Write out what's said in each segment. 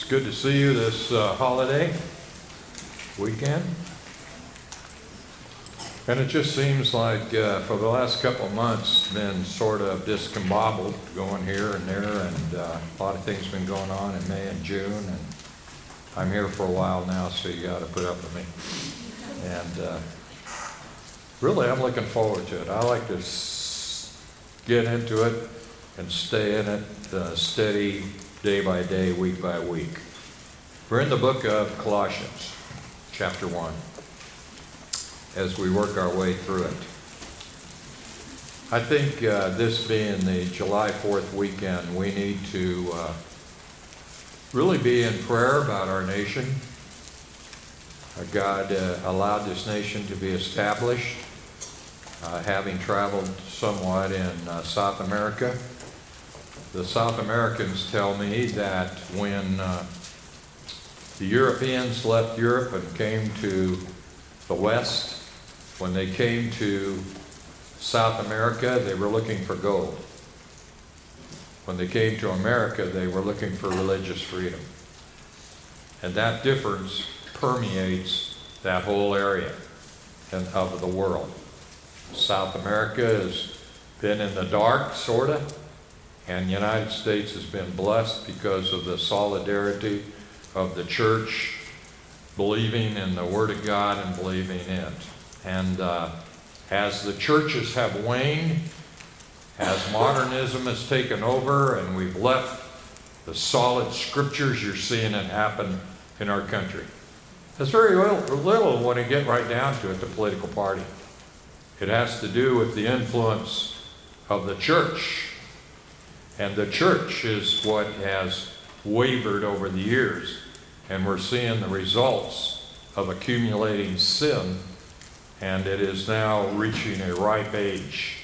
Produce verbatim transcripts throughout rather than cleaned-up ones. It's good to see you this uh, holiday weekend. And it just seems like uh, for the last couple of months, been sort of discombobbled, going here and there, and uh, a lot of things been going on in May and June. And I'm here for a while now, so you got to put up with me. And uh, really, I'm looking forward to it. I like to get into it and stay in it uh, steady, day by day, week by week. We're in the book of Colossians, chapter one, as we work our way through it. I think uh, this being the July fourth weekend, we need to uh, really be in prayer about our nation. Our God uh, allowed this nation to be established, uh, having traveled somewhat in uh, South America. The South Americans tell me that when uh, the Europeans left Europe and came to the West, when they came to South America, they were looking for gold. When they came to America, they were looking for religious freedom. And that difference permeates that whole area and of the world. South America has been in the dark, sort of, and the United States has been blessed because of the solidarity of the church, believing in the Word of God and believing in it. And uh, as the churches have waned, as modernism has taken over and we've left the solid scriptures, you're seeing it happen in our country. There's very little when you get right down to it, the political party. It has to do with the influence of the church. And the church is what has wavered over the years. And we're seeing the results of accumulating sin. And it is now reaching a ripe age.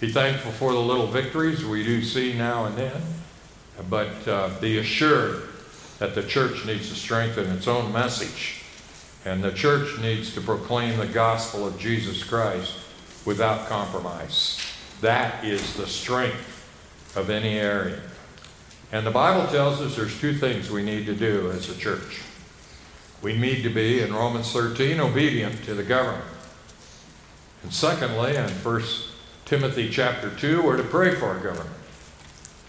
Be thankful for the little victories we do see now and then. But uh, be assured that the church needs to strengthen its own message. And the church needs to proclaim the gospel of Jesus Christ without compromise. That is the strength of any area. And the Bible tells us there's two things we need to do as a church. We need to be, in Romans thirteen, obedient to the government. And secondly, in First Timothy chapter two, we're to pray for our government.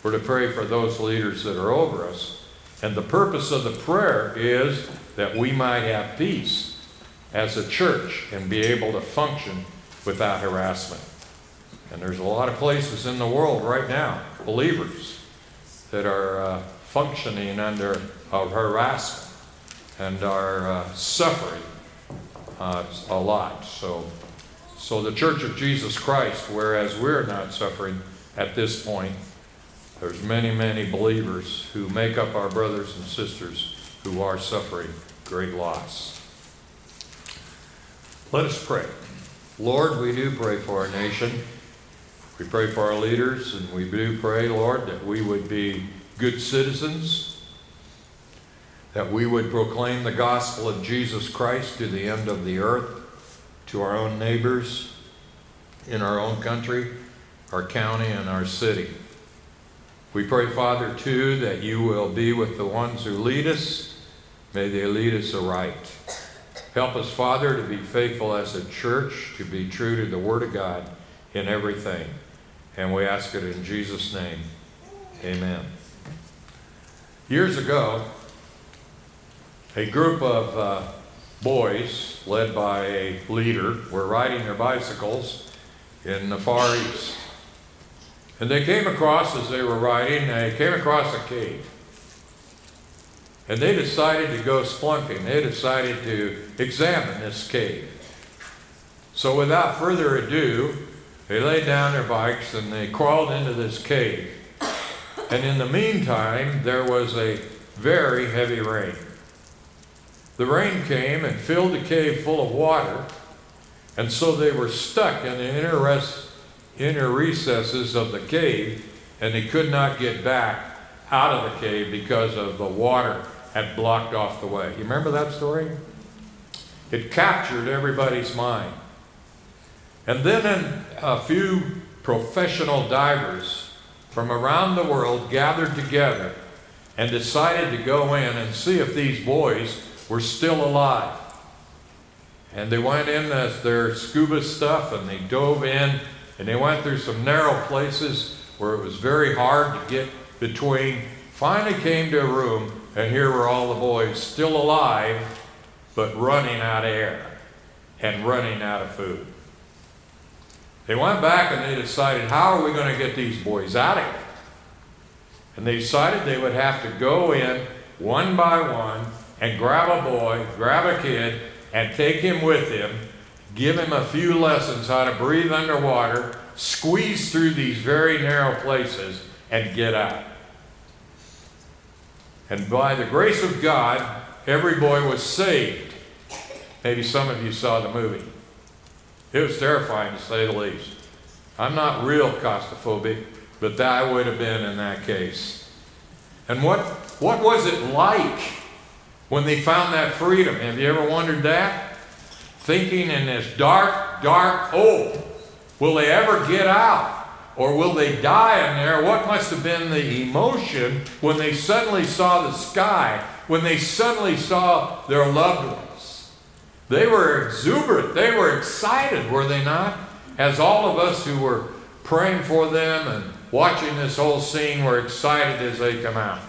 We're to pray for those leaders that are over us. And the purpose of the prayer is that we might have peace as a church and be able to function without harassment. And there's a lot of places in the world right now, believers, that are uh, functioning under uh, harassment and are uh, suffering uh, a lot. So, so the Church of Jesus Christ, whereas we're not suffering at this point, there's many, many believers who make up our brothers and sisters who are suffering great loss. Let us pray. Lord, we do pray for our nation. We pray for our leaders, and we do pray, Lord, that we would be good citizens, that we would proclaim the gospel of Jesus Christ to the end of the earth, to our own neighbors, in our own country, our county, and our city. We pray, Father, too, that you will be with the ones who lead us. May they lead us aright. Help us, Father, to be faithful as a church, to be true to the Word of God in everything. And we ask it in Jesus' name, amen. Years ago, a group of uh, boys led by a leader were riding their bicycles in the Far East. And they came across, as they were riding, they came across a cave. And they decided to go splunking. They decided to examine this cave. So without further ado, they laid down their bikes and they crawled into this cave. And in the meantime, there was a very heavy rain. The rain came and filled the cave full of water, and so they were stuck in the inner, res- inner recesses of the cave, and they could not get back out of the cave because of the water had blocked off the way. You remember that story? It captured everybody's mind. And then a few professional divers from around the world gathered together and decided to go in and see if these boys were still alive. And they went in as their scuba stuff, and they dove in, and they went through some narrow places where it was very hard to get between. Finally came to a room, and here were all the boys still alive, but running out of air and running out of food. They went back and they decided, how are we going to get these boys out of here? And they decided they would have to go in one by one and grab a boy, grab a kid, and take him with him, give him a few lessons how to breathe underwater, squeeze through these very narrow places, and get out. And by the grace of God, every boy was saved. Maybe some of you saw the movie. It was terrifying, to say the least. I'm not real claustrophobic, but that I would have been in that case. And what, what was it like when they found that freedom? Have you ever wondered that? Thinking in this dark, dark hole, will they ever get out? Or will they die in there? What must have been the emotion when they suddenly saw the sky, when they suddenly saw their loved ones? They were exuberant. They were excited, were they not? As all of us who were praying for them and watching this whole scene were excited as they come out.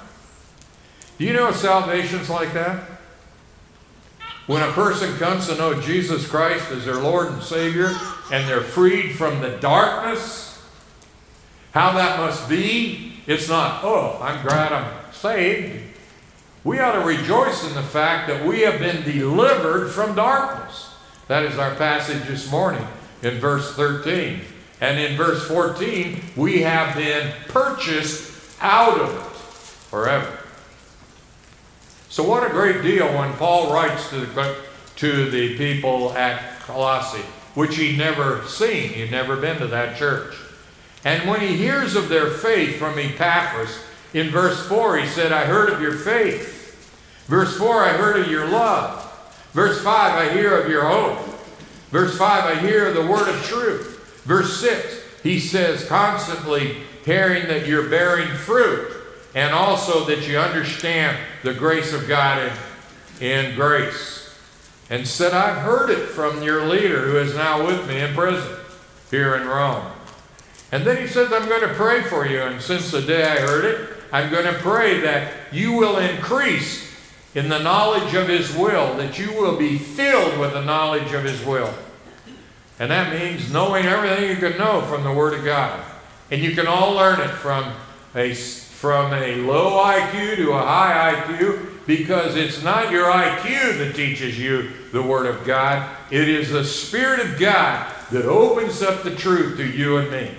Do you know salvation's like that? When a person comes to know Jesus Christ as their Lord and Savior, and they're freed from the darkness, how that must be, it's not, oh, I'm glad I'm saved. We ought to rejoice in the fact that we have been delivered from darkness. That is our passage this morning in verse thirteen. And in verse fourteen, we have been purchased out of it forever. So what a great deal when Paul writes to the, to the people at Colossae, which he'd never seen. He'd never been to that church. And when he hears of their faith from Epaphras, in verse four he said, I heard of your faith. Verse four, I heard of your love. Verse five, I hear of your hope. Verse five, I hear the word of truth. Verse six, he says, constantly hearing that you're bearing fruit, and also that you understand the grace of God in, in grace. And said, I've heard it from your leader who is now with me in prison here in Rome. And then he says, I'm going to pray for you. And since the day I heard it, I'm going to pray that you will increase in the knowledge of his will, that you will be filled with the knowledge of his will. And that means knowing everything you can know from the Word of God. And you can all learn it from a, from a low I Q to a high I Q, because it's not your I Q that teaches you the Word of God. It is the Spirit of God that opens up the truth to you and me.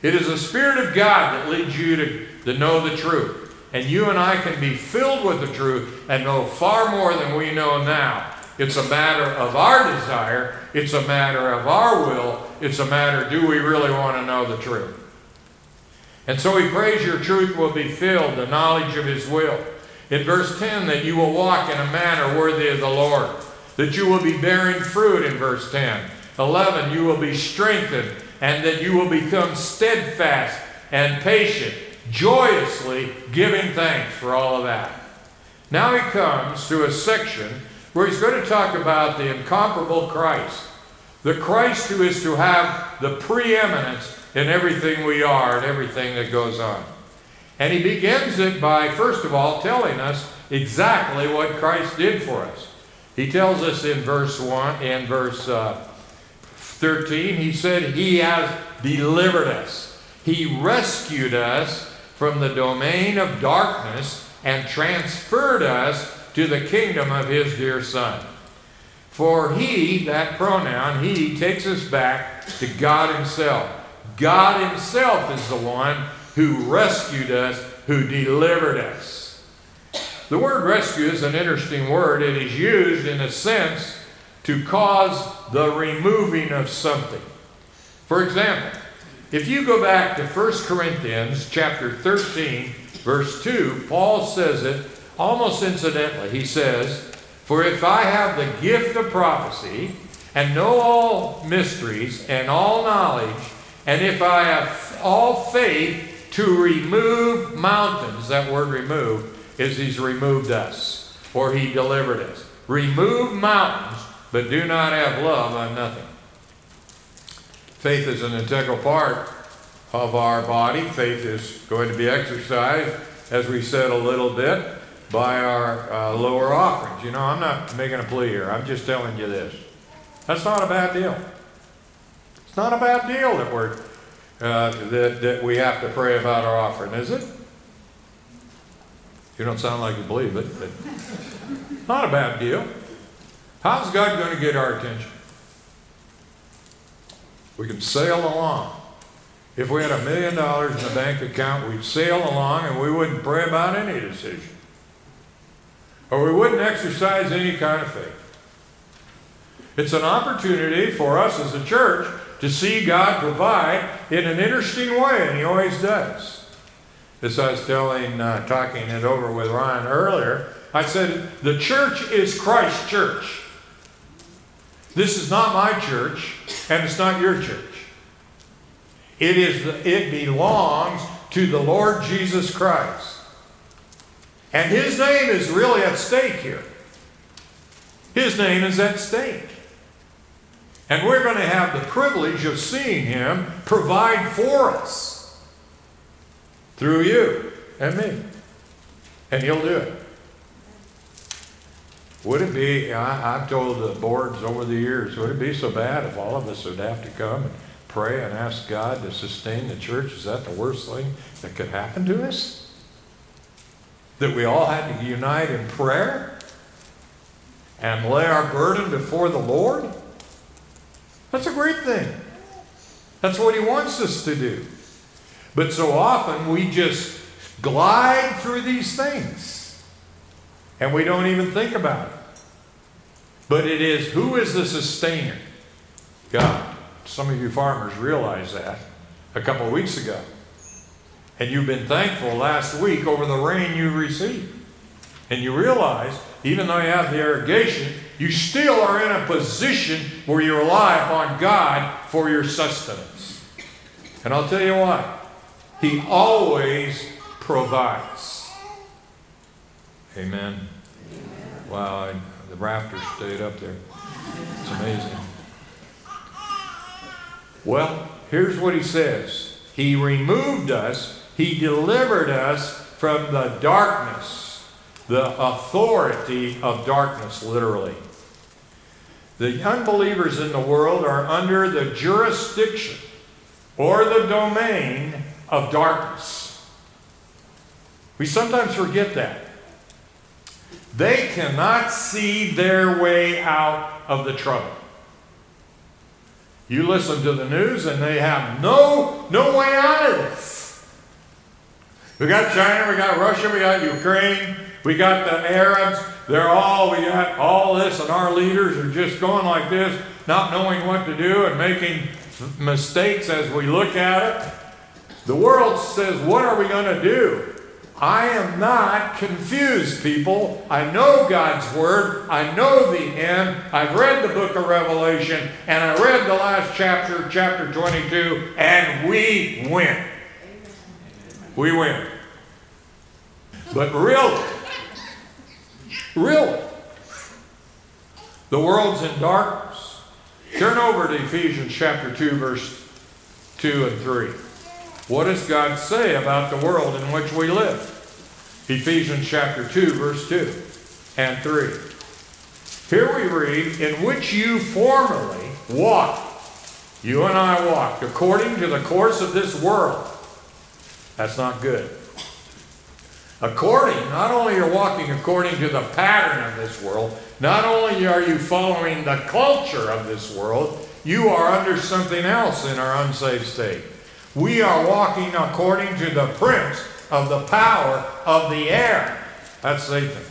It is the Spirit of God that leads you to, to know the truth. And you and I can be filled with the truth and know far more than we know now. It's a matter of our desire. It's a matter of our will. It's a matter, do we really want to know the truth? And so he prays your truth will be filled, the knowledge of his will. In verse ten, that you will walk in a manner worthy of the Lord. That you will be bearing fruit in verse ten. eleven, you will be strengthened, and that you will become steadfast and patient, joyously giving thanks for all of that. Now he comes to a section where he's going to talk about the incomparable Christ, the Christ who is to have the preeminence in everything we are and everything that goes on. And he begins it by, first of all, telling us exactly what Christ did for us. He tells us in verse one, in verse uh, thirteen, he said, he has delivered us. He rescued us from the domain of darkness and transferred us to the kingdom of his dear Son. For he, that pronoun, he takes us back to God himself. God himself is the one who rescued us, who delivered us. The word rescue is an interesting word. It is used in a sense to cause the removing of something. For example, if you go back to First Corinthians chapter thirteen, verse two, Paul says it almost incidentally. He says, for if I have the gift of prophecy and know all mysteries and all knowledge, and if I have all faith to remove mountains, that word remove, is he's removed us, for he delivered us. Remove mountains, but do not have love, I'm nothing. Faith is an integral part of our body. Faith is going to be exercised, as we said a little bit, by our uh, lower offerings. You know, I'm not making a plea here. I'm just telling you this. That's not a bad deal. It's not a bad deal that we're uh, that that we have to pray about our offering, is it? You don't sound like you believe it, but not a bad deal. How's God going to get our attention? We can sail along. If we had a million dollars in the bank account, we'd sail along and we wouldn't pray about any decision. Or we wouldn't exercise any kind of faith. It's an opportunity for us as a church to see God provide in an interesting way, and he always does. As I was telling, uh, talking it over with Ryan earlier, I said, the church is Christ's church. This is not my church, and it's not your church. It is. The, it belongs to the Lord Jesus Christ. And his name is really at stake here. His name is at stake. And we're going to have the privilege of seeing him provide for us through you and me. And he'll do it. Would it be, I, I've told the boards over the years, would it be so bad if all of us would have to come and pray and ask God to sustain the church? Is that the worst thing that could happen to us? That we all had to unite in prayer and lay our burden before the Lord? That's a great thing. That's what he wants us to do. But so often we just glide through these things and we don't even think about it. But it is, who is the sustainer? God. Some of you farmers realized that a couple of weeks ago. And you've been thankful last week over the rain you received. And you realize, even though you have the irrigation, you still are in a position where you rely upon God for your sustenance. And I'll tell you what, he always provides. Amen. Amen. Wow, I, the rafters stayed up there. It's amazing. Well, here's what he says. He removed us. He delivered us from the darkness, the authority of darkness, literally. The unbelievers in the world are under the jurisdiction or the domain of darkness. We sometimes forget that. They cannot see their way out of the trouble. You listen to the news and they have no, no way out of this. We got China, we got Russia, we got Ukraine, we got the Arabs. They're all, we got all this, and our leaders are just going like this, not knowing what to do and making mistakes as we look at it. The world says, what are we going to do? I am not confused, people. I know God's word. I know the end. I've read the book of Revelation, and I read the last chapter, chapter twenty-two, and we win. We win. But really, really, the world's in darkness. Turn over to Ephesians chapter two, verse two and three. What does God say about the world in which we live? Ephesians chapter two, verse two and three. Here we read, in which you formerly walked, you and I walked, according to the course of this world. That's not good. According, not only are you walking according to the pattern of this world, not only are you following the culture of this world, you are under something else in our unsaved state. We are walking according to the prince of the power of the air. That's Satan.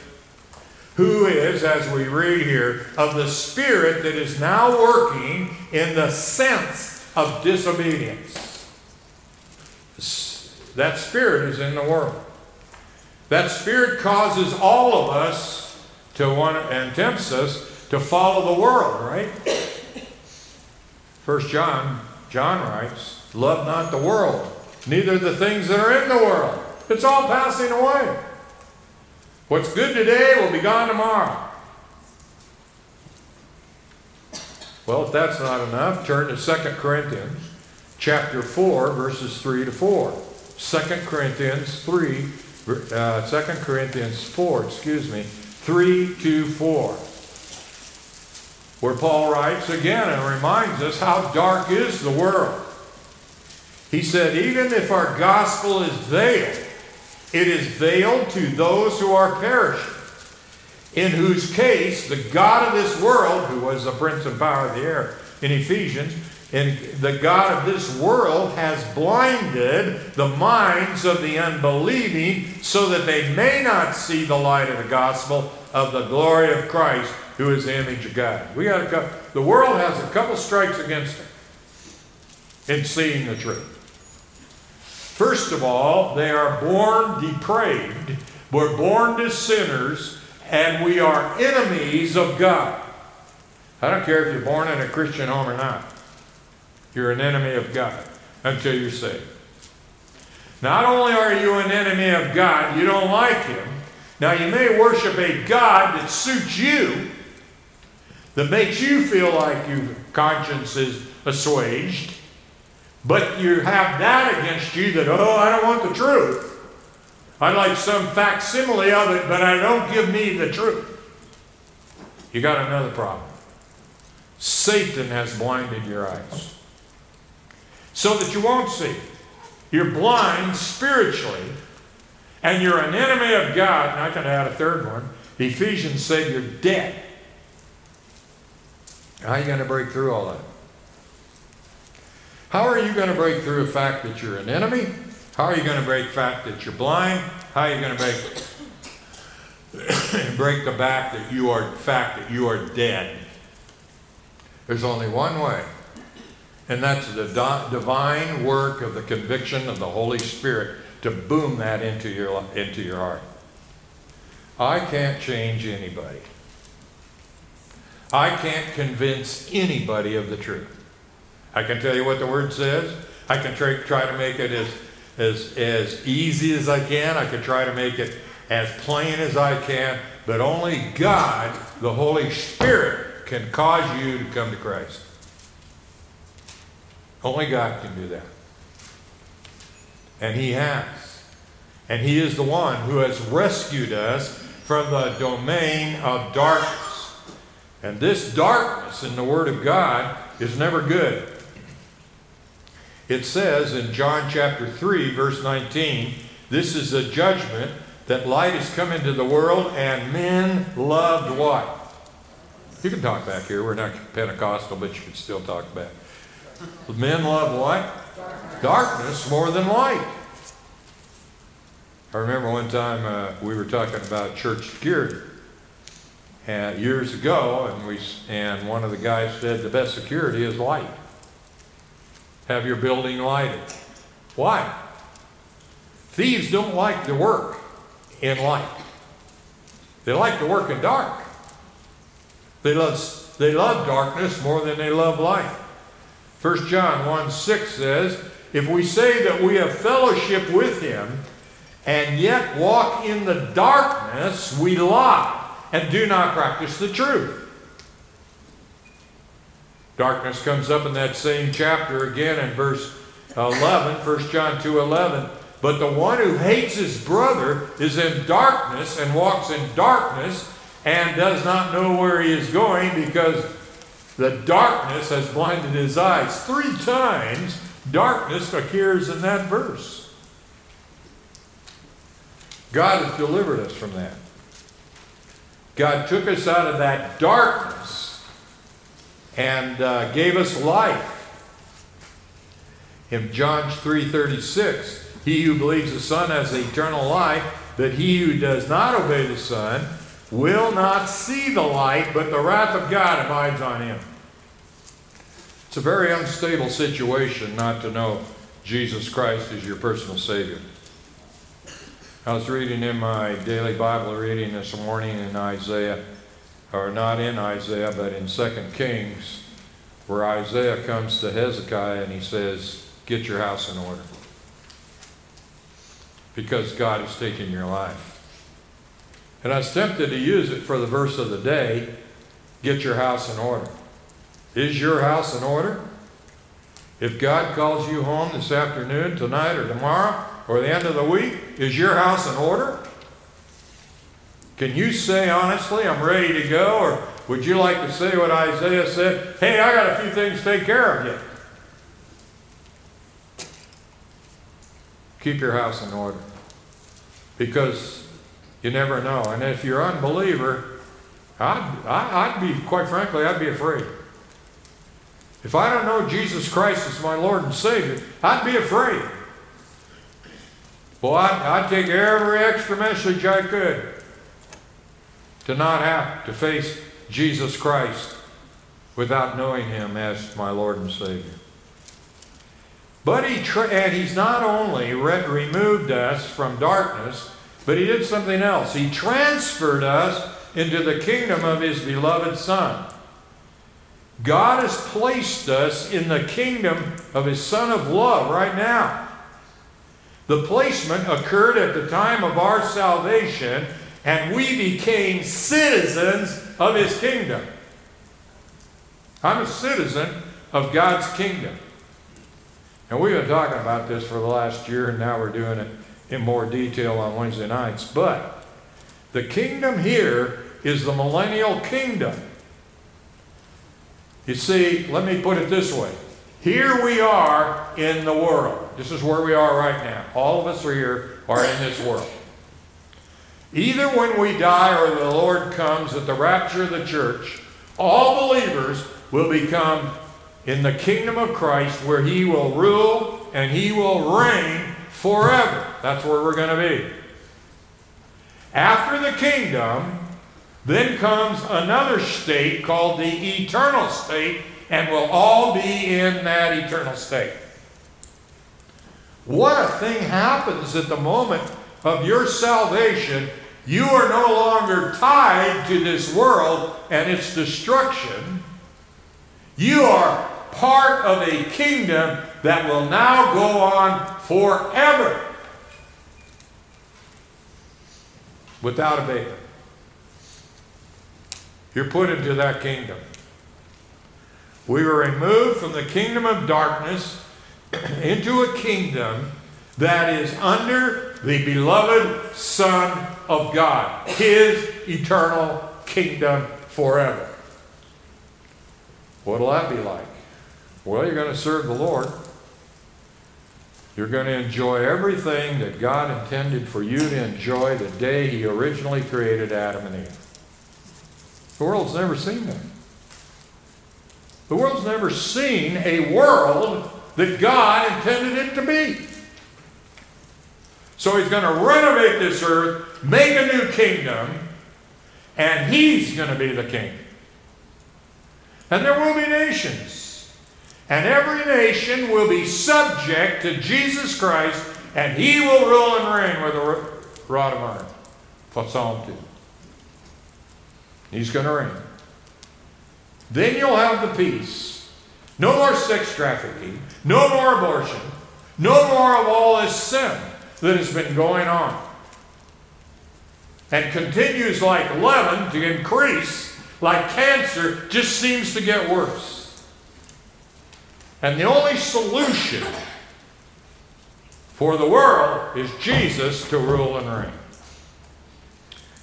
Who is, as we read here, of the spirit that is now working in the sense of disobedience. That spirit is in the world. That spirit causes all of us to want and tempts us to follow the world, right? First John, John writes, love not the world, neither the things that are in the world. It's all passing away. What's good today will be gone tomorrow. Well, if that's not enough, turn to Second Corinthians chapter four, verses three to four. Second Corinthians three, uh, Second Corinthians four, excuse me, three to four. Where Paul writes again and reminds us how dark is the world. He said, even if our gospel is veiled, it is veiled to those who are perishing, in whose case the God of this world, who was the prince and power of the air in Ephesians, and the God of this world has blinded the minds of the unbelieving so that they may not see the light of the gospel of the glory of Christ, who is the image of God. We got a couple, the world has a couple strikes against it in seeing the truth. First of all, they are born depraved. We're born as sinners, and we are enemies of God. I don't care if you're born in a Christian home or not. You're an enemy of God until you're saved. Not only are you an enemy of God, you don't like him. Now, you may worship a God that suits you, that makes you feel like your conscience is assuaged, but you have that against you that, oh, I don't want the truth. I like some facsimile of it, but I don't give me the truth. You got another problem. Satan has blinded your eyes so that you won't see. You're blind spiritually, and you're an enemy of God. And I can add a third one. Ephesians said you're dead. How are you going to break through all that? How are you going to break through the fact that you're an enemy? How are you going to break the fact that you're blind? How are you going to break, break the fact that you are, fact that you are dead? There's only one way, and that's the divine work of the conviction of the Holy Spirit to boom that into your, into your heart. I can't change anybody. I can't convince anybody of the truth. I can tell you what the Word says. I can try, try to make it as, as, as easy as I can. I can try to make it as plain as I can. But only God, the Holy Spirit, can cause you to come to Christ. Only God can do that. And he has. And he is the one who has rescued us from the domain of darkness. And this darkness in the Word of God is never good. It says in John chapter three, verse nineteen, this is the judgment, that light has come into the world, and men loved what? You can talk back here. We're not Pentecostal, but you can still talk back. Men love what? Darkness. Darkness more than light. I remember one time uh, we were talking about church security uh, years ago, and we and one of the guys said the best security is light. Have your building lighted. Why? Thieves don't like to work in light. They like to work in dark. They love they love darkness more than they love light. First John one six says, if we say that we have fellowship with him and yet walk in the darkness, we lie and do not practice the truth. Darkness comes up in that same chapter again in verse eleven, First John two eleven. But the one who hates his brother is in darkness and walks in darkness and does not know where he is going, because the darkness has blinded his eyes. Three times darkness appears in that verse. God has delivered us from that. God took us out of that darkness and uh, gave us life. In John three thirty-six, he who believes the Son has eternal life, but he who does not obey the Son will not see the light, but the wrath of God abides on him. It's a very unstable situation not to know Jesus Christ as your personal Savior. I was reading in my daily Bible reading this morning in Isaiah, or not in Isaiah, but in Second Kings, where Isaiah comes to Hezekiah and he says, get your house in order, because God has taken your life. And I was tempted to use it for the verse of the day, get your house in order. Is your house in order? If God calls you home this afternoon, tonight, or tomorrow, or the end of the week, is your house in order? Can you say honestly, I'm ready to go? Or would you like to say what Isaiah said? Hey, I got a few things to take care of you. Keep your house in order. Because you never know. And if you're an unbeliever, I'd, I'd be, quite frankly, I'd be afraid. If I don't know Jesus Christ as my Lord and Savior, I'd be afraid. Well, I'd, I'd take every extra message I could to not have to face Jesus Christ without knowing Him as my Lord and Savior. But he tra- and He's not only re- removed us from darkness, but He did something else. He transferred us into the kingdom of His beloved Son. God has placed us in the kingdom of His Son of love right now. The placement occurred at the time of our salvation, and we became citizens of His kingdom. I'm a citizen of God's kingdom. And we've been talking about this for the last year, and now we're doing it in more detail on Wednesday nights. But the kingdom here is the millennial kingdom. You see, let me put it this way. Here we are in the world. This is where we are right now. All of us are here, are in this world. Either when we die or the Lord comes at the rapture of the church, all believers will become in the kingdom of Christ, where He will rule and He will reign forever. That's where we're going to be. After the kingdom, then comes another state called the eternal state, and we'll all be in that eternal state. What a thing happens at the moment of your salvation. You are no longer tied to this world and its destruction. You are part of a kingdom that will now go on forever without abatement. You're put into that kingdom. We were removed from the kingdom of darkness into a kingdom that is under the beloved Son of God, His eternal kingdom forever. What'll that be like? Well, you're going to serve the Lord. You're going to enjoy everything that God intended for you to enjoy the day He originally created Adam and Eve. The world's never seen that. The world's never seen a world that God intended it to be. So He's going to renovate this earth, make a new kingdom, and He's going to be the king. And there will be nations. And every nation will be subject to Jesus Christ, and He will rule and reign with a rod of iron. For Psalm two. He's going to reign. Then you'll have the peace. No more sex trafficking. No more abortion. No more of all this sin that has been going on. And continues like leaven to increase, like cancer, just seems to get worse. And the only solution for the world is Jesus to rule and reign.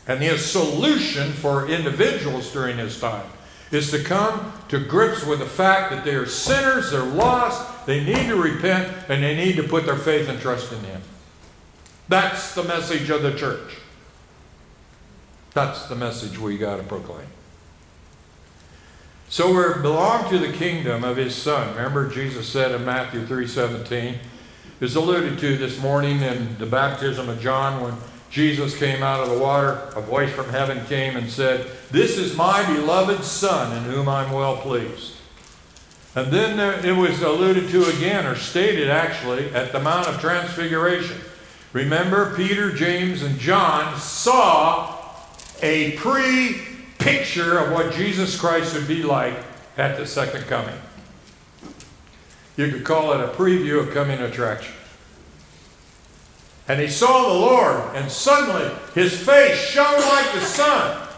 And the solution for individuals during this time is to come to grips with the fact that they are sinners, they're lost, they need to repent, and they need to put their faith and trust in Him. That's the message of the church. That's the message we got to proclaim. So we belong to the kingdom of His Son. Remember, Jesus said in Matthew three seventeen, is alluded to this morning in the baptism of John, when Jesus came out of the water, a voice from heaven came and said, "This is my beloved Son in whom I'm well pleased." And then there, it was alluded to again, or stated actually, at the Mount of Transfiguration. Remember, Peter, James, and John saw a pre-picture of what Jesus Christ would be like at the second coming. You could call it a preview of coming attraction. And he saw the Lord, and suddenly his face shone like the sun.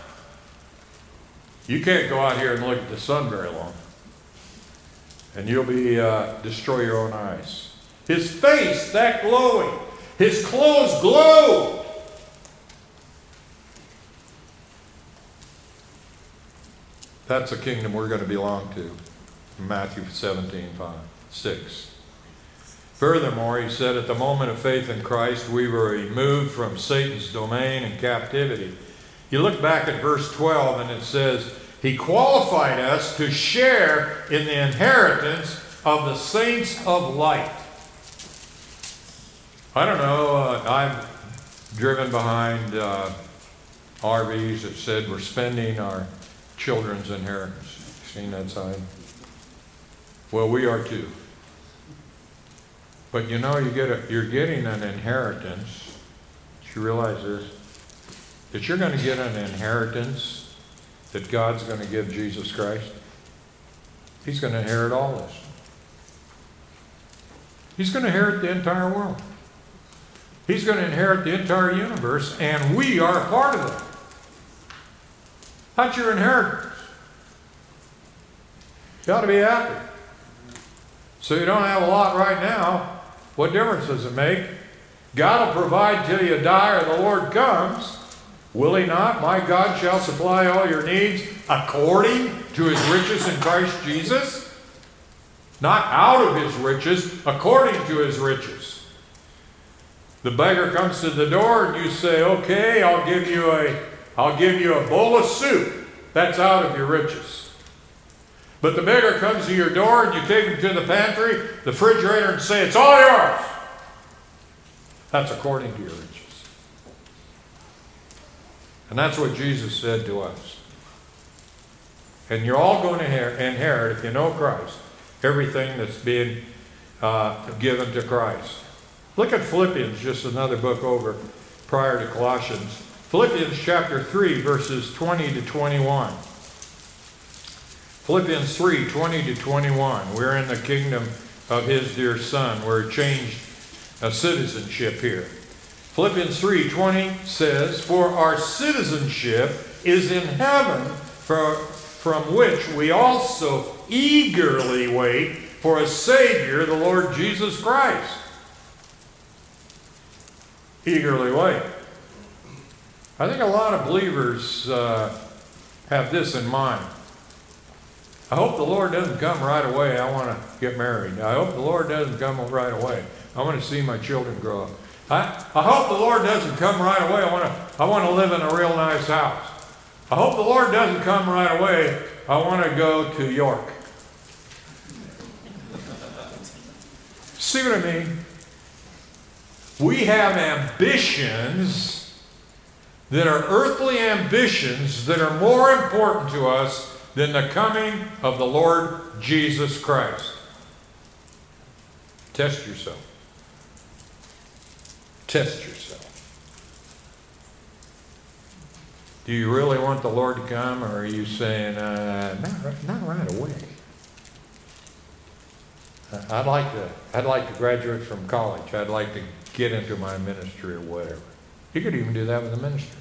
You can't go out here and look at the sun very long. And you'll be, uh, destroy your own eyes. His face that glowing. His clothes glowed. That's a kingdom we're going to belong to. Matthew seventeen, five, six. Furthermore, he said, at the moment of faith in Christ, we were removed from Satan's domain and captivity. You look back at verse twelve, and it says, he qualified us to share in the inheritance of the saints of light. I don't know, uh, I've driven behind uh, R Vs that said we're spending our children's inheritance. Seen that sign? Well, we are too. But you know, you get a, you're getting an inheritance. Did you realize this? That you're going to get an inheritance that God's going to give Jesus Christ. He's going to inherit all this. He's going to inherit the entire world. He's going to inherit the entire universe, and we are part of it. That's your inheritance. You ought to be happy. So you don't have a lot right now. What difference does it make? God will provide till you die or the Lord comes. Will he not? My God shall supply all your needs according to his riches in Christ Jesus. Not out of his riches, according to his riches. The beggar comes to the door and you say, okay, I'll give you a I'll give you a bowl of soup. That's out of your riches. But the beggar comes to your door and you take him to the pantry, the refrigerator, and say, it's all yours. That's according to your riches. And that's what Jesus said to us. And you're all going to inherit, if you know Christ, everything that's being uh, given to Christ. Look at Philippians, just another book over prior to Colossians. Philippians chapter three, verses twenty to twenty-one. Philippians three, twenty to twenty-one. We're in the kingdom of his dear son. We're changed a citizenship here. Philippians three, twenty says, for our citizenship is in heaven, for, from which we also eagerly wait for a Savior, the Lord Jesus Christ. Eagerly wait. I think a lot of believers uh, have this in mind. I hope the Lord doesn't come right away. I want to get married. I hope the Lord doesn't come right away. I want to see my children grow up. I, I hope the Lord doesn't come right away. I want to I want to live in a real nice house. I hope the Lord doesn't come right away. I want to go to York. See what I mean? We have ambitions that are earthly ambitions that are more important to us than the coming of the Lord Jesus Christ. Test yourself. Test yourself. Do you really want the Lord to come, or are you saying, uh, not, right, not right away? I'd like to, I'd like to graduate from college. I'd like to get into my ministry or whatever. You could even do that with a ministry.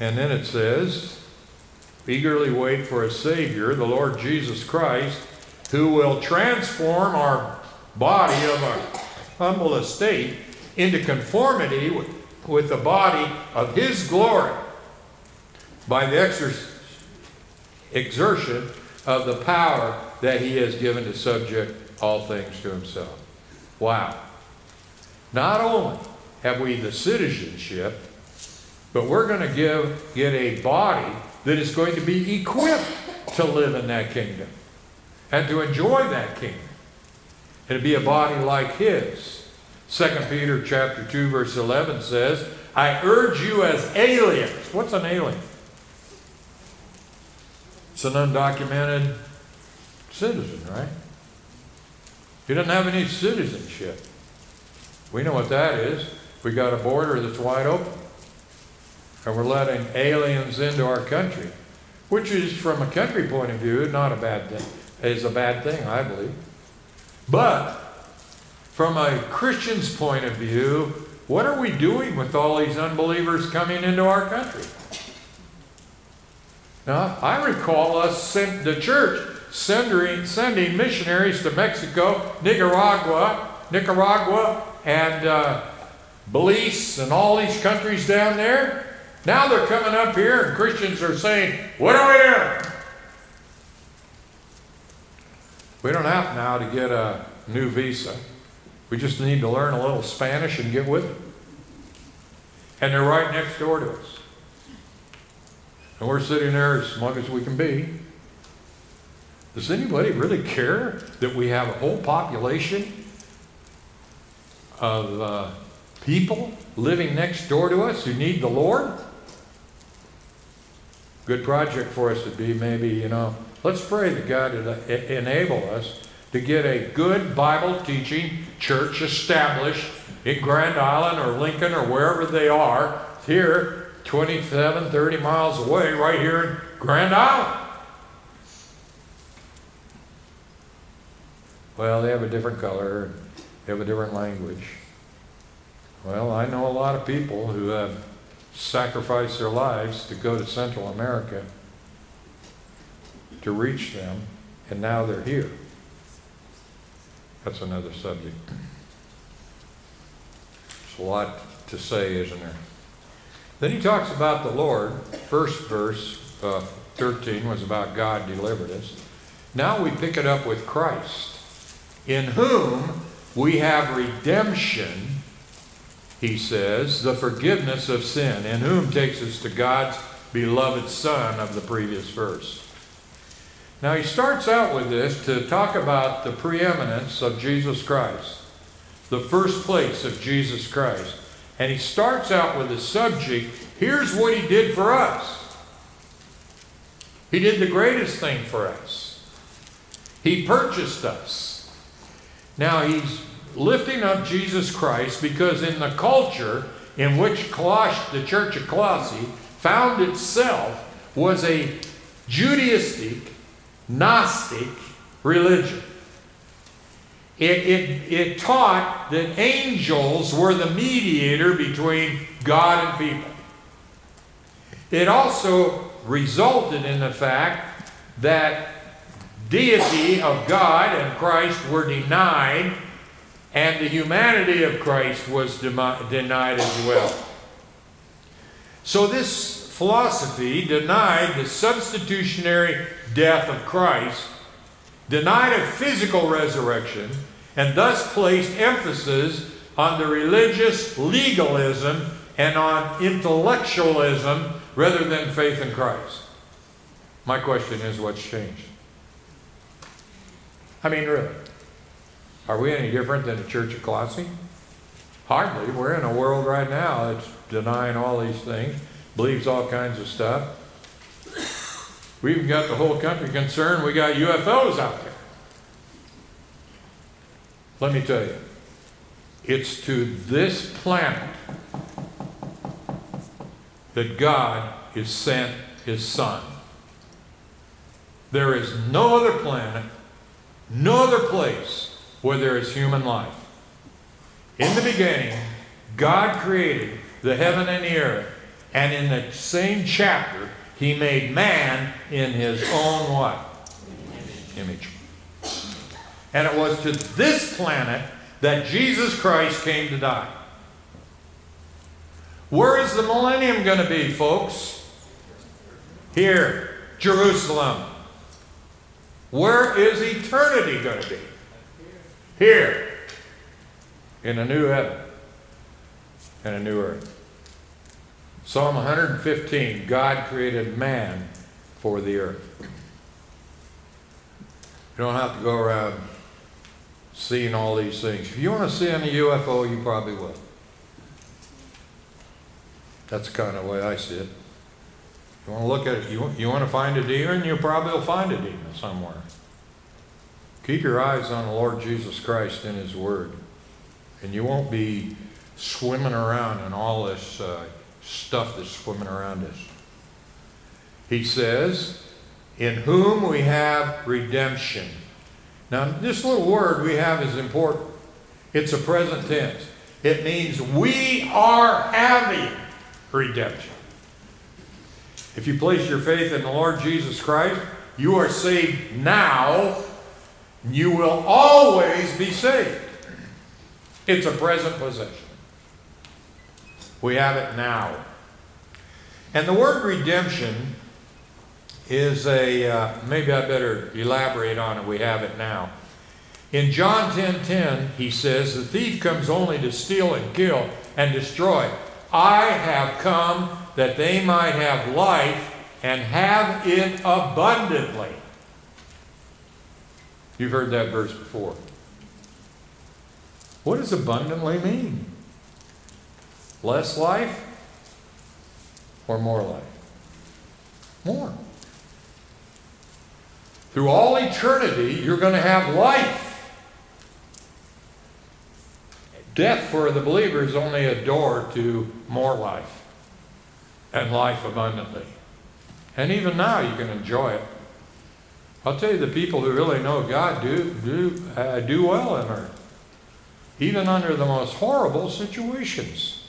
And then it says, eagerly wait for a Savior, the Lord Jesus Christ, who will transform our body of our humble estate into conformity with, with the body of his glory by the exer- exertion of the power that he has given to subject all things to himself. Wow. Not only have we the citizenship, but we're going to give, get a body that is going to be equipped to live in that kingdom and to enjoy that kingdom. It'll be a body like his. Second Peter chapter two, verse eleven says, I urge you as aliens. What's an alien? It's an undocumented citizen, right? He doesn't have any citizenship. We know what that is. We got a border that's wide open. And we're letting aliens into our country, which is, from a country point of view, not a bad thing. It's a bad thing, I believe. But from a Christian's point of view, what are we doing with all these unbelievers coming into our country? Now, I recall us, sent, the church, sending, sending missionaries to Mexico, Nicaragua, Nicaragua, and uh, Belize, and all these countries down there. Now they're coming up here, and Christians are saying, what are we doing? We don't have now to get a new visa. We just need to learn a little Spanish and get with it. And they're right next door to us. And we're sitting there as smug as we can be. Does anybody really care that we have a whole population of uh, people living next door to us who need the Lord? Good project for us would be maybe, you know, let's pray that God would enable us to get a good Bible-teaching church established in Grand Island or Lincoln or wherever they are, here twenty-seven, thirty miles away, right here in Grand Island. Well, they have a different color. They have a different language. Well, I know a lot of people who have sacrificed their lives to go to Central America to reach them, and now they're here. That's another subject. There's a lot to say, isn't there? Then he talks about the Lord. First verse uh, thirteen was about God delivered us. Now we pick it up with Christ, in whom we have redemption, he says, the forgiveness of sin, in whom takes us to God's beloved Son of the previous verse. Now he starts out with this to talk about the preeminence of Jesus Christ, the first place of Jesus Christ. And he starts out with the subject, here's what he did for us. He did the greatest thing for us. He purchased us. Now he's lifting up Jesus Christ because in the culture in which Coloss- the Church of Colossae found itself was a Judaistic, Gnostic religion. It, it, it taught that angels were the mediator between God and people. It also resulted in the fact that deity of God and Christ were denied, and the humanity of Christ was demi- denied as well. So this philosophy denied the substitutionary death of Christ, denied a physical resurrection, and thus placed emphasis on the religious legalism and on intellectualism rather than faith in Christ. My question is, what's changed? I mean, really, are we any different than the Church of Colossae? Hardly. We're in a world right now that's denying all these things, believes all kinds of stuff. We've got the whole country concerned. We got U F Os out there. Let me tell you, it's to this planet that God has sent his Son. There is no other planet, no other place where there is human life. In the beginning, God created the heaven and the earth, and in the same chapter, he made man in his own what? Image. And it was to this planet that Jesus Christ came to die. Where is the millennium going to be, folks? Here, Jerusalem. Where is eternity going to be? Here. In a new heaven and a new earth. Psalm one hundred fifteen, God created man for the earth. You don't have to go around seeing all these things. If you want to see in a U F O, you probably will. That's the kind of way I see it. You want to look at it, you, you want to find a demon, you probably will find a demon somewhere. Keep your eyes on the Lord Jesus Christ and his word, and you won't be swimming around in all this uh, stuff that's swimming around us. He says, in whom we have redemption. Now, this little word we have is important. It's a present tense. It means we are having redemption. If you place your faith in the Lord Jesus Christ, you are saved now. You will always be saved. It's a present possession. We have it now. And the word redemption is a, uh, maybe I better elaborate on it, we have it now. In John ten ten, he says, the thief comes only to steal and kill and destroy. I have come that they might have life and have it abundantly. You've heard that verse before. What does abundantly mean? Less life or more life? More. Through all eternity, you're going to have life. Death for the believer is only a door to more life and life abundantly. And even now, you can enjoy it. I'll tell you, the people who really know God do, do, uh, do well in earth, even under the most horrible situations,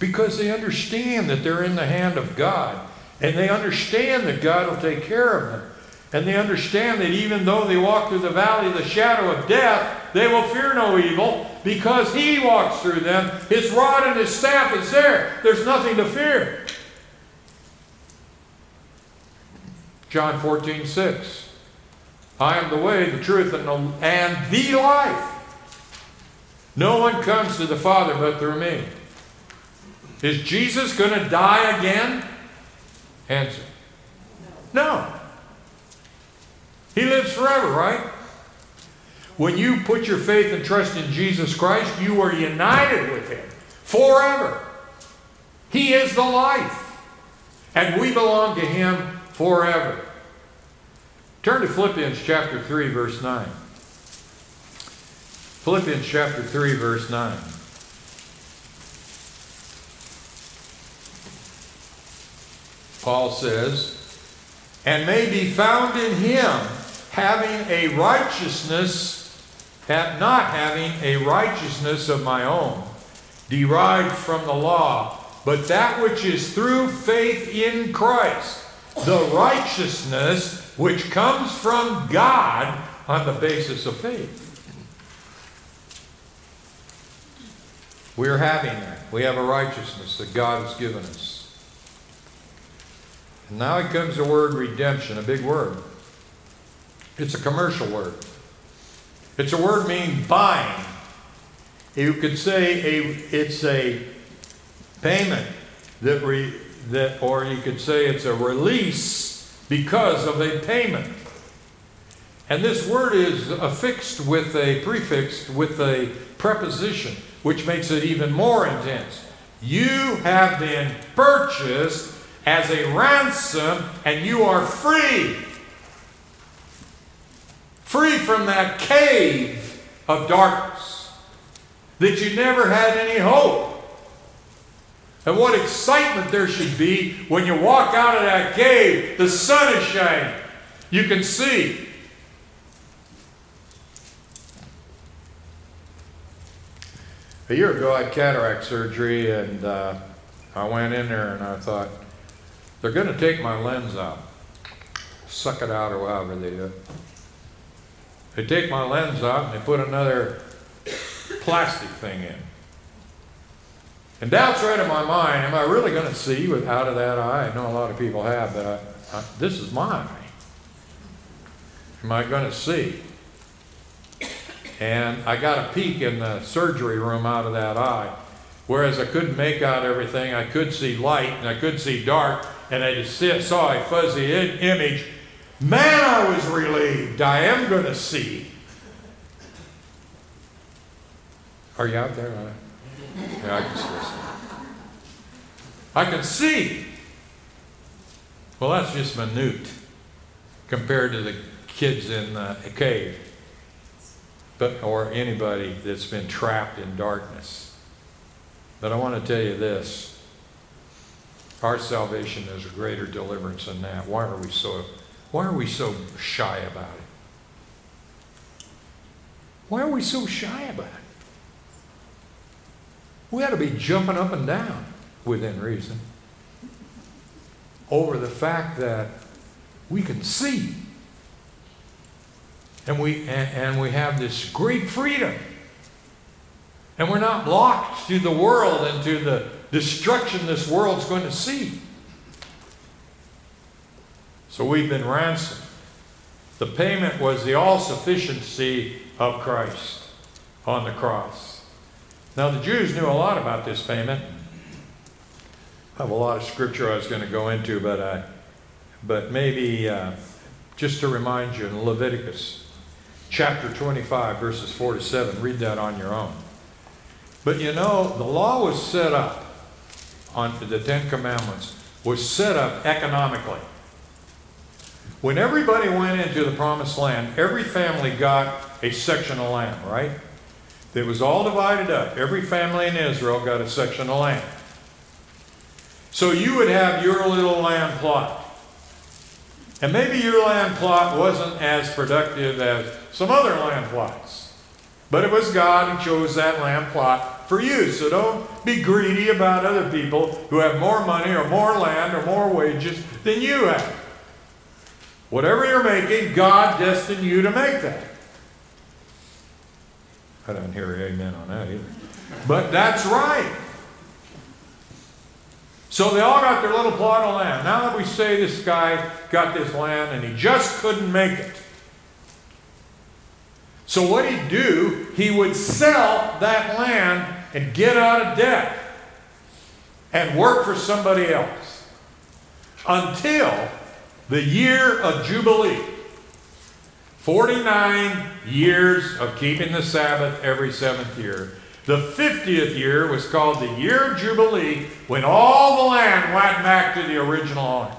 because they understand that they're in the hand of God, and they understand that God will take care of them, and they understand that even though they walk through the valley of the shadow of death, they will fear no evil, because He walks through them. His rod and His staff is there. There's nothing to fear. John fourteen six, I am the way, the truth, and the, and the life. No one comes to the Father but through me. Is Jesus going to die again? Answer. No. He lives forever, right? When you put your faith and trust in Jesus Christ, you are united with Him forever. He is the life, and we belong to Him forever. Turn to Philippians chapter three, verse nine. Philippians chapter three, verse nine. Paul says, and may be found in Him, having a righteousness, that not having a righteousness of my own, derived from the law, but that which is through faith in Christ, the righteousness which comes from God on the basis of faith. We're having that. We have a righteousness that God has given us. And now it comes the word redemption, a big word. It's a commercial word. It's a word meaning buying. You could say a, it's a payment that re, That, or you could say it's a release because of a payment. And this word is affixed with a prefix, with a preposition, which makes it even more intense. You have been purchased as a ransom, and you are free. Free from that cave of darkness that you never had any hope. And what excitement there should be when you walk out of that cave, the sun is shining. You can see. A year ago, I had cataract surgery, and uh, I went in there and I thought, they're going to take my lens out. Suck it out or however they do. They take my lens out and they put another plastic thing in. And doubts ran in my mind, am I really going to see with, out of that eye? I know a lot of people have, but I, I, this is my eye. Am I going to see? And I got a peek in the surgery room out of that eye, whereas I couldn't make out everything. I could see light, and I could see dark, and I just saw a fuzzy image. Man, I was relieved. I am going to see. Are you out there? Yeah, I can still see. I can see. Well, that's just minute compared to the kids in the cave, but or anybody that's been trapped in darkness. But I want to tell you this. Our salvation is a greater deliverance than that. Why are we so, why are we so shy about it? Why are we so shy about it? We ought to be jumping up and down, within reason, over the fact that we can see. And we, and, and we have this great freedom. And we're not locked to the world and to the destruction this world's going to see. So we've been ransomed. The payment was the all-sufficiency of Christ on the cross. Now the Jews knew a lot about this payment. I have a lot of scripture I was going to go into, but I, but maybe uh, just to remind you, in Leviticus chapter twenty-five, verses four to seven. Read that on your own. But you know, the law was set up, on the Ten Commandments, was set up economically. When everybody went into the Promised Land, every family got a section of land, right? It was all divided up. Every family in Israel got a section of land. So you would have your little land plot. And maybe your land plot wasn't as productive as some other land plots. But it was God who chose that land plot for you. So don't be greedy about other people who have more money or more land or more wages than you have. Whatever you're making, God destined you to make that. I don't hear amen on that either. But that's right. So they all got their little plot of land. Now that we say this guy got this land and he just couldn't make it. So what he'd do, he would sell that land and get out of debt and work for somebody else until the year of Jubilee. forty-nine years of keeping the Sabbath every seventh year. The fiftieth year was called the year of Jubilee, when all the land went back to the original owner.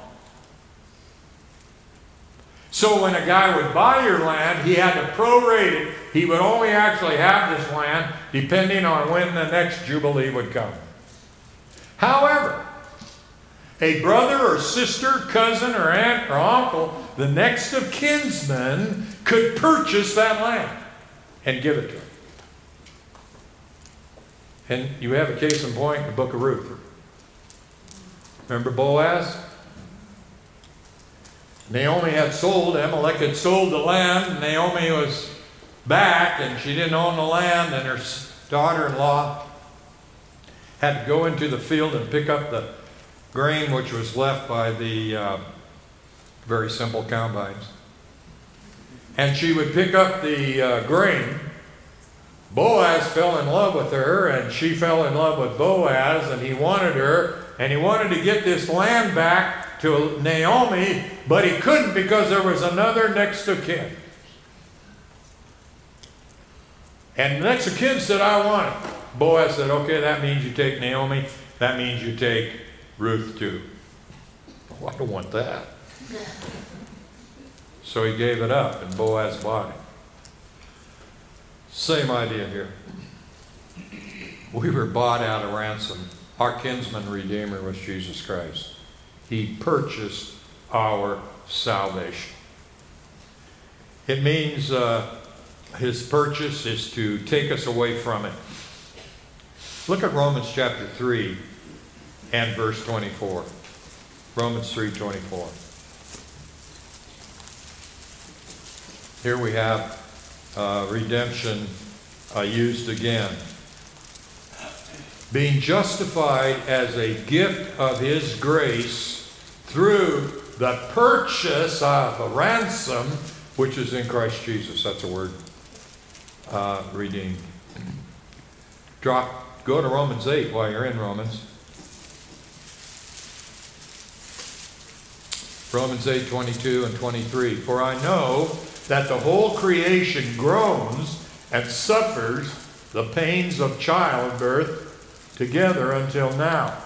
So when a guy would buy your land, he had to prorate it. He would only actually have this land depending on when the next Jubilee would come. However, a brother or sister, cousin or aunt or uncle, the next of kinsman, could purchase that land and give it to him. And you have a case in point in the book of Ruth. Remember Boaz? Naomi had sold, Amalek had sold the land. Naomi was back and she didn't own the land, and her daughter-in-law had to go into the field and pick up the grain which was left by the uh, very simple combines. And she would pick up the uh, grain. Boaz fell in love with her, and she fell in love with Boaz, and he wanted her, and he wanted to get this land back to Naomi, but he couldn't because there was another next of kin. And the next of kin said, I want it. Boaz said, okay, that means you take Naomi. That means you take Ruth too. Oh, I don't want that. So he gave it up, and Boaz bought it. Same idea here. We were bought out of ransom. Our kinsman redeemer was Jesus Christ. He purchased our salvation. It means uh, his purchase is to take us away from it. Look at Romans chapter three and verse twenty-four. Romans three twenty-four. Here we have uh, redemption uh, used again. Being justified as a gift of his grace through the purchase of a ransom, which is in Christ Jesus. That's a word. Uh, redeemed. Drop. Go to Romans eight while you're in Romans. Romans eight, twenty-two and twenty-three. For I know that the whole creation groans and suffers the pains of childbirth together until now.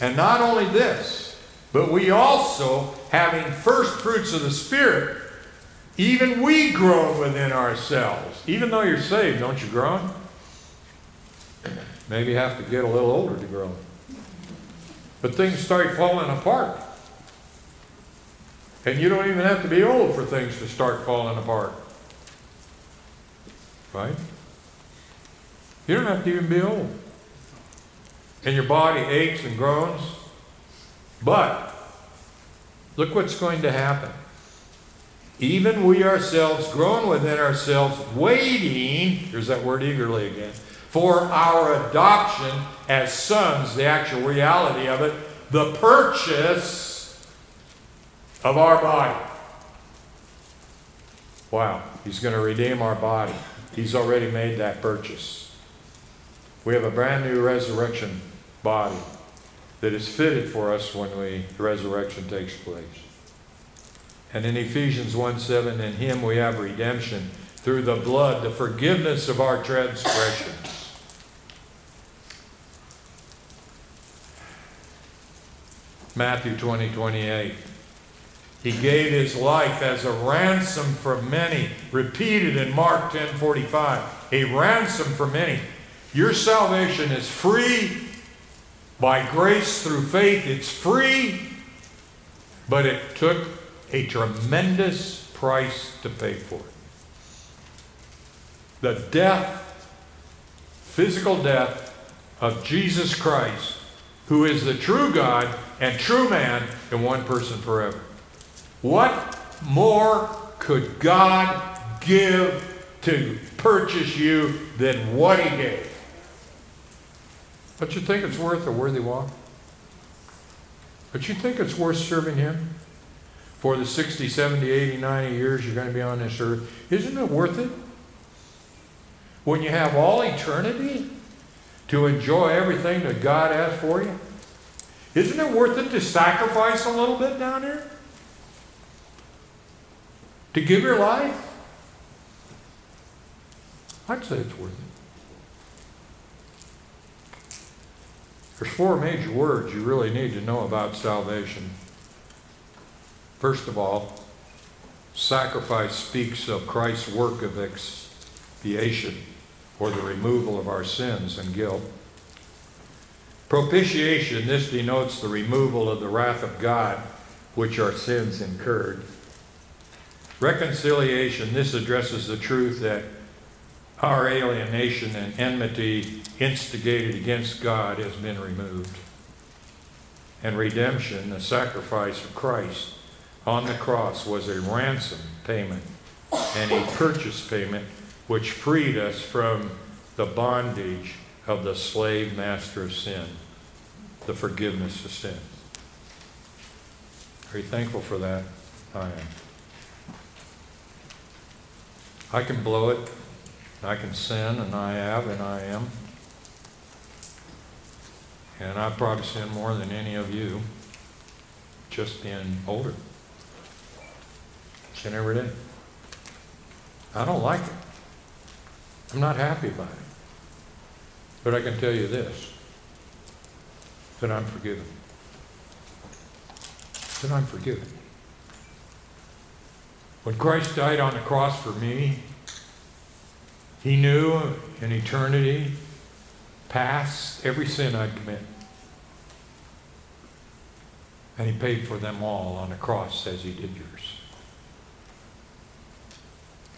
And not only this, but we also, having first fruits of the Spirit, even we groan within ourselves. Even though you're saved, don't you groan? Maybe you have to get a little older to groan. But things start falling apart. And you don't even have to be old for things to start falling apart. right? You don't have to even be old. And your body aches and groans. But look what's going to happen. Even we ourselves groan within ourselves, waiting, there's that word eagerly again, for our adoption as sons, the actual reality of it, the purchase of our body. Wow, he's going to redeem our body. He's already made that purchase. We have a brand new resurrection body that is fitted for us when we, the resurrection takes place. And in Ephesians one seven, in him we have redemption through the blood, the forgiveness of our transgressions. Matthew twenty twenty-eight. He gave his life as a ransom for many. Repeated in Mark ten forty-five. A ransom for many. Your salvation is free by grace through faith. It's free, but it took a tremendous price to pay for it. The death, physical death of Jesus Christ, who is the true God and true man in one person forever. What more could God give to purchase you than what he gave? But you think it's worth a worthy walk? But you think it's worth serving him? For the sixty, seventy, eighty, ninety years you're going to be on this earth, isn't it worth it? When you have all eternity to enjoy everything that God has for you, isn't it worth it to sacrifice a little bit down here? To give your life? I'd say it's worth it. There's four major words you really need to know about salvation. First of all, sacrifice speaks of Christ's work of expiation, or the removal of our sins and guilt. Propitiation, this denotes the removal of the wrath of God, which our sins incurred. Reconciliation, this addresses the truth that our alienation and enmity instigated against God has been removed. And redemption, the sacrifice of Christ on the cross, was a ransom payment and a purchase payment which freed us from the bondage of the slave master of sin, the forgiveness of sin. Are you thankful for that? I am. I can blow it, and I can sin, and I have, and I am. And I probably sin more than any of you, just being older. Sin every day. I don't like it. I'm not happy about it. But I can tell you this, that I'm forgiven. That I'm forgiven. When Christ died on the cross for me, he knew in eternity past every sin I'd commit. And he paid for them all on the cross as he did yours.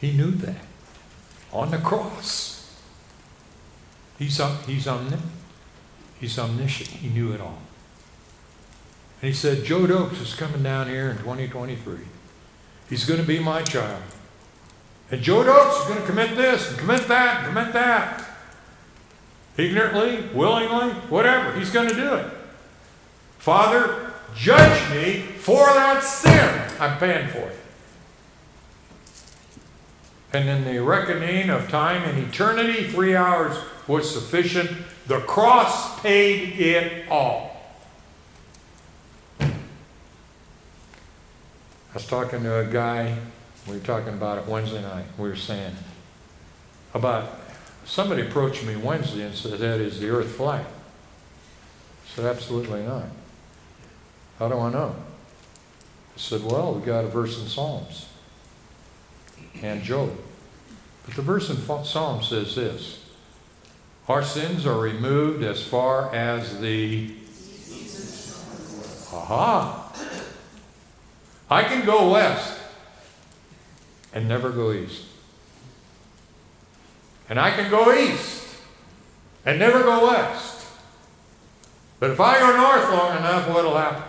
He knew that on the cross. He's, he's, omni he's omniscient. He knew it all. And he said, Joe Dokes is coming down here in twenty twenty-three. He's going to be my child. And Joe Dokes is going to commit this, and commit that, and commit that. Ignorantly, willingly, whatever. He's going to do it. Father, judge me for that sin. I'm paying for it. And in the reckoning of time and eternity, three hours was sufficient. The cross paid it all. I was talking to a guy, we were talking about it Wednesday night, we were saying about, somebody approached me Wednesday and said, that is the earth flat. I said, absolutely not. How do I know? I said, well, we got a verse in Psalms and Job. But the verse in Psalms says this, our sins are removed as far as the... Aha! I can go west and never go east. and I can go east and never go west. But if I go north long enough, what'll happen?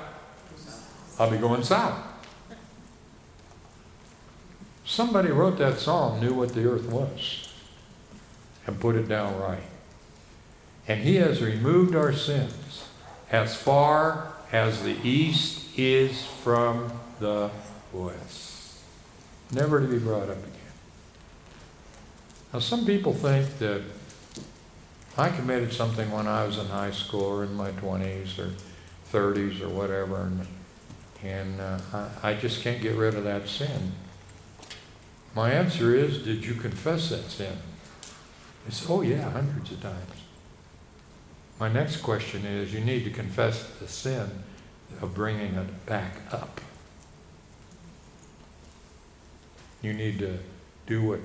I'll be going south. Somebody wrote that psalm, knew what the earth was, and put it down right. And he has removed our sins as far as the east is from the west. Never to be brought up again. Now, some people think that I committed something when I was in high school or in my twenties or thirties or whatever, and, and uh, I, I just can't get rid of that sin. My answer is, did you confess that sin? They say, oh yeah, hundreds of times. My next question is, you need to confess the sin of bringing it back up. You need to do what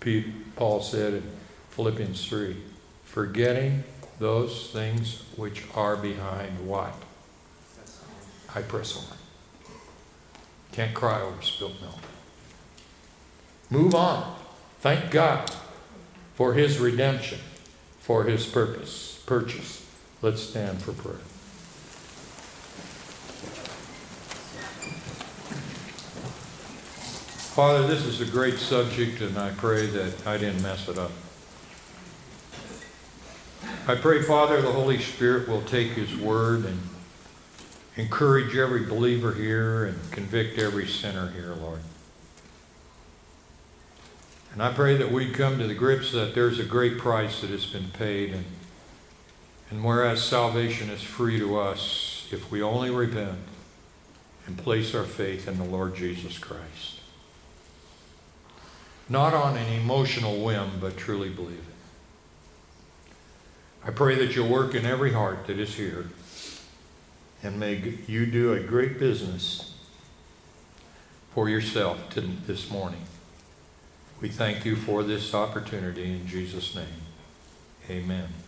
Peter, Paul said in Philippians three. Forgetting those things which are behind what? I press on. Can't cry over spilt milk. Move on. Thank God for his redemption, for his purpose, purchase. Let's stand for prayer. Father, this is a great subject, and I pray that I didn't mess it up. I pray, Father, the Holy Spirit will take his word and encourage every believer here and convict every sinner here, Lord. And I pray that we come to the grips that there's a great price that has been paid, and, and whereas salvation is free to us if we only repent and place our faith in the Lord Jesus Christ. Not on an emotional whim, but truly believe it. I pray that you'll work in every heart that is here, and may you do a great business for yourself this morning. We thank you for this opportunity in Jesus' name. Amen.